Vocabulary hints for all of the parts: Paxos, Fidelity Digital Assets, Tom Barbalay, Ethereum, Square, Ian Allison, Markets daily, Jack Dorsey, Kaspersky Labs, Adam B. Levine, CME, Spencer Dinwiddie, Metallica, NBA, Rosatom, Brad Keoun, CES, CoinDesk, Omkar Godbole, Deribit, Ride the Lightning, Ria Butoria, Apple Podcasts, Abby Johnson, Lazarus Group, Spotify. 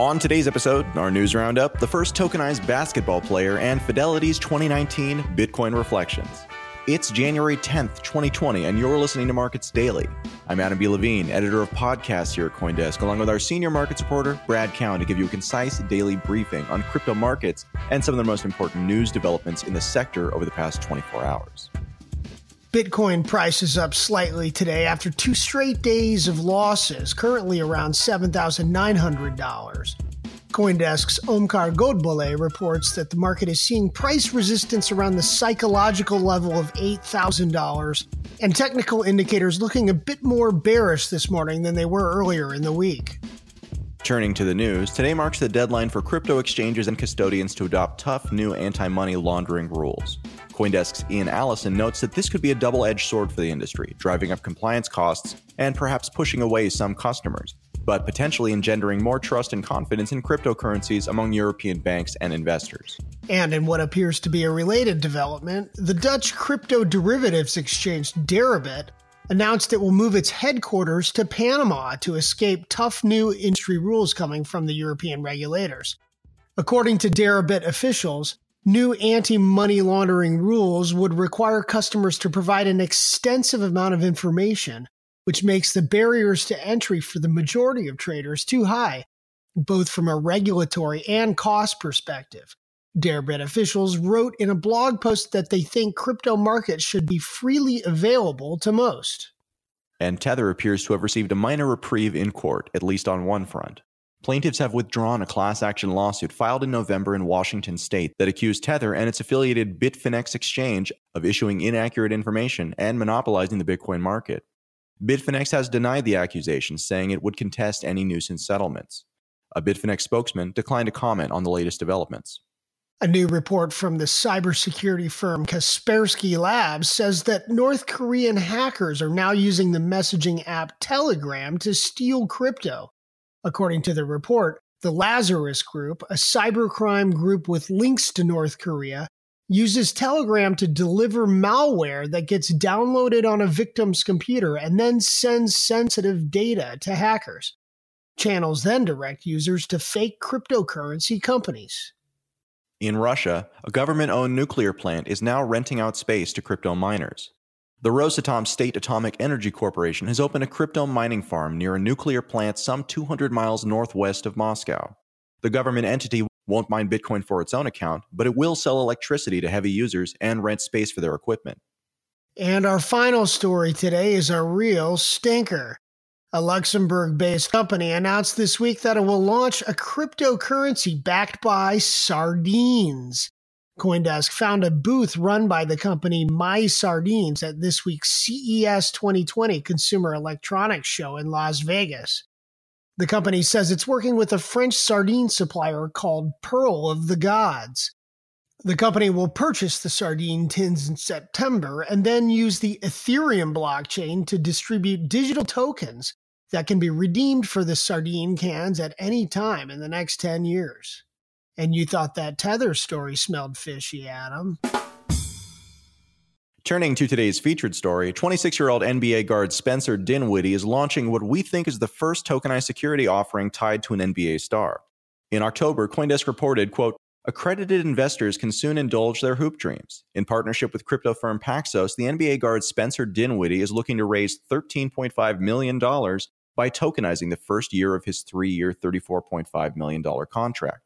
On today's episode, our news roundup, the first tokenized basketball player, and Fidelity's 2019 Bitcoin reflections. It's January 10th, 2020, and you're listening to Markets Daily. I'm Adam B. Levine, editor of podcasts here at CoinDesk, along with our senior markets reporter, Brad Keoun, to give you a concise daily briefing on crypto markets and some of the most important news developments in the sector over the past 24 hours. Bitcoin price is up slightly today after two straight days of losses, currently around $7,900. CoinDesk's Omkar Godbole reports that the market is seeing price resistance around the psychological level of $8,000 and technical indicators looking a bit more bearish this morning than they were earlier in the week. Turning to the news, today marks the deadline for crypto exchanges and custodians to adopt tough new anti-money laundering rules. CoinDesk's Ian Allison notes that this could be a double-edged sword for the industry, driving up compliance costs and perhaps pushing away some customers, but potentially engendering more trust and confidence in cryptocurrencies among European banks and investors. And in what appears to be a related development, the Dutch crypto derivatives exchange Deribit announced it will move its headquarters to Panama to escape tough new industry rules coming from the European regulators. According to Deribit officials, new anti-money laundering rules would require customers to provide an extensive amount of information, which makes the barriers to entry for the majority of traders too high, both from a regulatory and cost perspective. Deribit officials wrote in a blog post that they think crypto markets should be freely available to most. And Tether appears to have received a minor reprieve in court, at least on one front. Plaintiffs have withdrawn a class action lawsuit filed in November in Washington state that accused Tether and its affiliated Bitfinex exchange of issuing inaccurate information and monopolizing the Bitcoin market. Bitfinex has denied the accusations, saying it would contest any nuisance settlements. A Bitfinex spokesman declined to comment on the latest developments. A new report from the cybersecurity firm Kaspersky Labs says that North Korean hackers are now using the messaging app Telegram to steal crypto. According to the report, the Lazarus Group, a cybercrime group with links to North Korea, uses Telegram to deliver malware that gets downloaded on a victim's computer and then sends sensitive data to hackers. Channels then direct users to fake cryptocurrency companies. In Russia, a government-owned nuclear plant is now renting out space to crypto miners. The Rosatom State Atomic Energy Corporation has opened a crypto mining farm near a nuclear plant some 200 miles northwest of Moscow. The government entity won't mine Bitcoin for its own account, but it will sell electricity to heavy users and rent space for their equipment. And our final story today is a real stinker. A Luxembourg-based company announced this week that it will launch a cryptocurrency backed by sardines. CoinDesk found a booth run by the company My Sardines at this week's CES 2020 Consumer Electronics Show in Las Vegas. The company says it's working with a French sardine supplier called Pearl of the Gods. The company will purchase the sardine tins in September and then use the Ethereum blockchain to distribute digital tokens that can be redeemed for the sardine cans at any time in the next 10 years. And you thought that Tether story smelled fishy, Adam. Turning to today's featured story, 26-year-old NBA guard Spencer Dinwiddie is launching what we think is the first tokenized security offering tied to an NBA star. In October, CoinDesk reported, quote, accredited investors can soon indulge their hoop dreams. In partnership with crypto firm Paxos, the NBA guard Spencer Dinwiddie is looking to raise $13.5 million by tokenizing the first year of his three-year $34.5 million contract.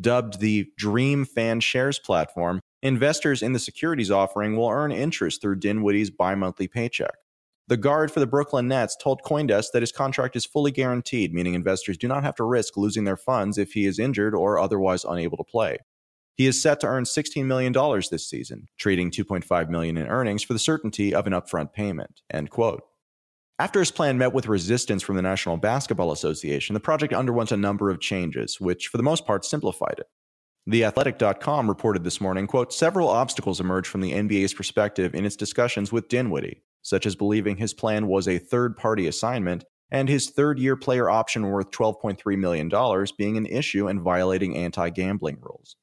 Dubbed the Dream Fan Shares platform, investors in the securities offering will earn interest through Dinwiddie's bi-monthly paycheck. The guard for the Brooklyn Nets told CoinDesk that his contract is fully guaranteed, meaning investors do not have to risk losing their funds if he is injured or otherwise unable to play. He is set to earn $16 million this season, trading $2.5 million in earnings for the certainty of an upfront payment, end quote. After his plan met with resistance from the National Basketball Association, the project underwent a number of changes, which for the most part simplified it. TheAthletic.com reported this morning, quote, several obstacles emerged from the NBA's perspective in its discussions with Dinwiddie, such as believing his plan was a third-party assignment and his third-year player option worth $12.3 million being an issue and violating anti-gambling rules.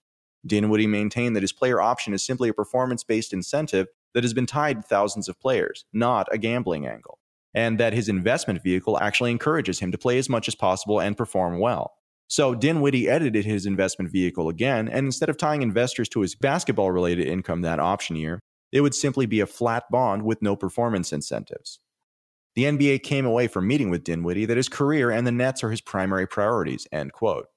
Dinwiddie maintained that his player option is simply a performance-based incentive that has been tied to thousands of players, not a gambling angle, and that his investment vehicle actually encourages him to play as much as possible and perform well. So Dinwiddie edited his investment vehicle again, and instead of tying investors to his basketball-related income that option year, it would simply be a flat bond with no performance incentives. The NBA came away from meeting with Dinwiddie that his career and the Nets are his primary priorities, end quote.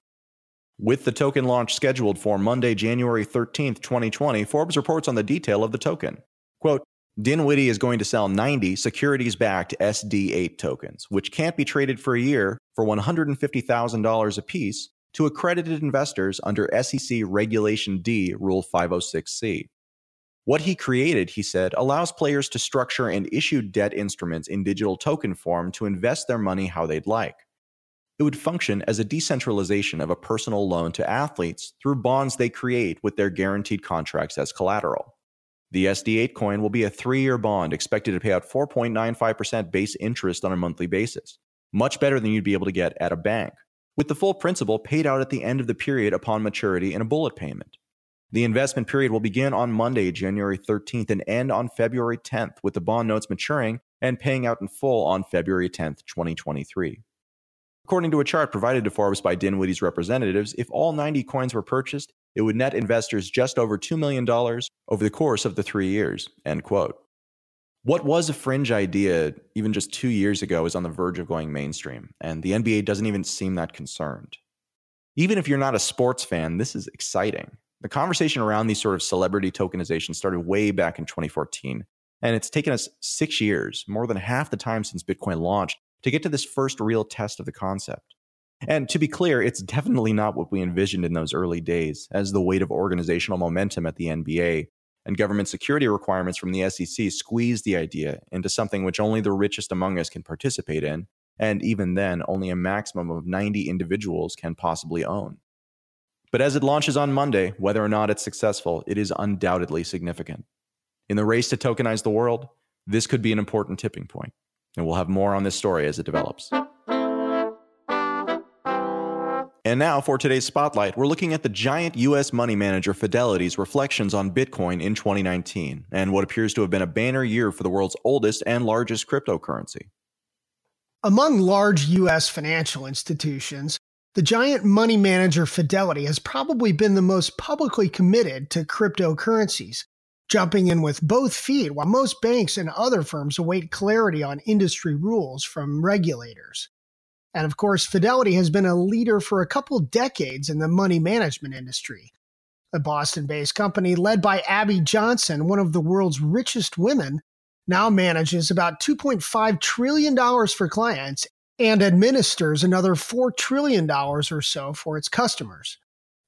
With the token launch scheduled for Monday, January 13th, 2020, Forbes reports on the detail of the token. Quote, Dinwiddie is going to sell 90 securities-backed SD8 tokens, which can't be traded for a year, for $150,000 apiece to accredited investors under SEC Regulation D, Rule 506C. What he created, he said, allows players to structure and issue debt instruments in digital token form to invest their money how they'd like. It would function as a decentralization of a personal loan to athletes through bonds they create with their guaranteed contracts as collateral. The SD8 coin will be a 3-year bond expected to pay out 4.95% base interest on a monthly basis, much better than you'd be able to get at a bank, with the full principal paid out at the end of the period upon maturity in a bullet payment. The investment period will begin on Monday, January 13th, and end on February 10th, with the bond notes maturing and paying out in full on February 10th, 2023. According to a chart provided to Forbes by Dinwiddie's representatives, if all 90 coins were purchased, it would net investors just over $2 million over the course of the 3 years, end quote. What was a fringe idea even just 2 years ago is on the verge of going mainstream, and the NBA doesn't even seem that concerned. Even if you're not a sports fan, this is exciting. The conversation around these sort of celebrity tokenization started way back in 2014, and it's taken us 6 years, more than half the time since Bitcoin launched, to get to this first real test of the concept. And to be clear, it's definitely not what we envisioned in those early days, as the weight of organizational momentum at the NBA and government security requirements from the SEC squeezed the idea into something which only the richest among us can participate in, and even then, only a maximum of 90 individuals can possibly own. But as it launches on Monday, whether or not it's successful, it is undoubtedly significant. In the race to tokenize the world, this could be an important tipping point. And we'll have more on this story as it develops. And now for today's Spotlight, we're looking at the giant U.S. money manager Fidelity's reflections on Bitcoin in 2019 and what appears to have been a banner year for the world's oldest and largest cryptocurrency. Among large U.S. financial institutions, the giant money manager Fidelity has probably been the most publicly committed to cryptocurrencies, jumping in with both feet while most banks and other firms await clarity on industry rules from regulators. And of course, Fidelity has been a leader for a couple decades in the money management industry. The Boston-based company, led by Abby Johnson, one of the world's richest women, now manages about $2.5 trillion for clients and administers another $4 trillion or so for its customers.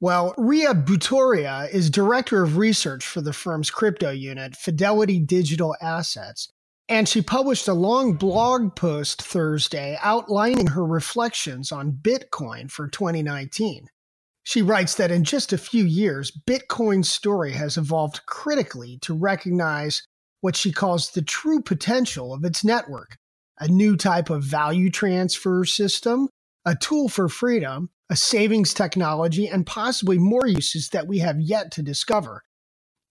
Well, Ria Butoria is director of research for the firm's crypto unit, Fidelity Digital Assets, and she published a long blog post Thursday outlining her reflections on Bitcoin for 2019. She writes that in just a few years, Bitcoin's story has evolved critically to recognize what she calls the true potential of its network, a new type of value transfer system, a tool for freedom, a savings technology, and possibly more uses that we have yet to discover.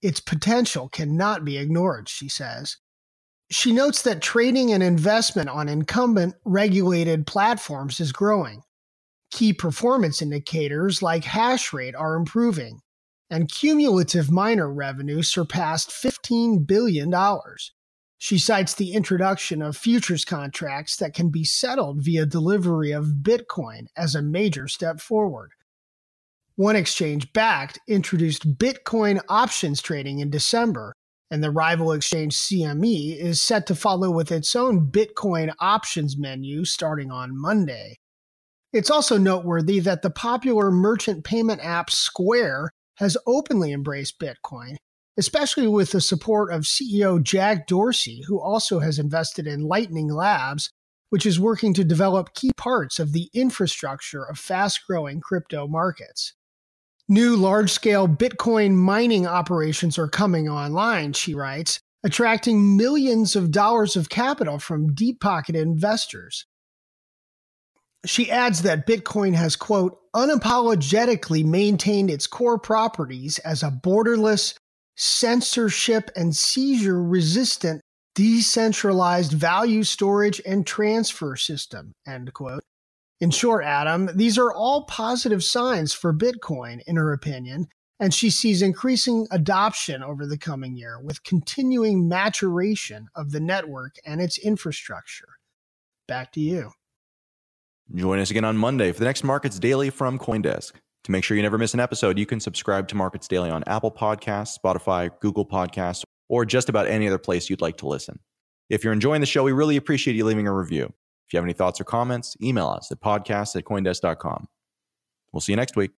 Its potential cannot be ignored, she says. She notes that trading and investment on incumbent regulated platforms is growing. Key performance indicators like hash rate are improving, and cumulative miner revenue surpassed $15 billion. She cites the introduction of futures contracts that can be settled via delivery of Bitcoin as a major step forward. One exchange, Bakkt, introduced Bitcoin options trading in December, and the rival exchange CME is set to follow with its own Bitcoin options menu starting on Monday. It's also noteworthy that the popular merchant payment app Square has openly embraced Bitcoin, especially with the support of CEO Jack Dorsey, who also has invested in Lightning Labs, which is working to develop key parts of the infrastructure of fast-growing crypto markets. New large-scale Bitcoin mining operations are coming online, she writes, attracting millions of dollars of capital from deep-pocketed investors. She adds that Bitcoin has, quote, unapologetically maintained its core properties as a borderless, censorship and seizure-resistant decentralized value storage and transfer system, end quote, In short, Adam, these are all positive signs for Bitcoin, in her opinion, and she sees increasing adoption over the coming year with continuing maturation of the network and its infrastructure. Back to you. Join us again on Monday for the next Markets Daily from CoinDesk. To make sure you never miss an episode, you can subscribe to Markets Daily on Apple Podcasts, Spotify, Google Podcasts, or just about any other place you'd like to listen. If you're enjoying the show, we really appreciate you leaving a review. If you have any thoughts or comments, email us at podcasts@coindesk.com. We'll see you next week.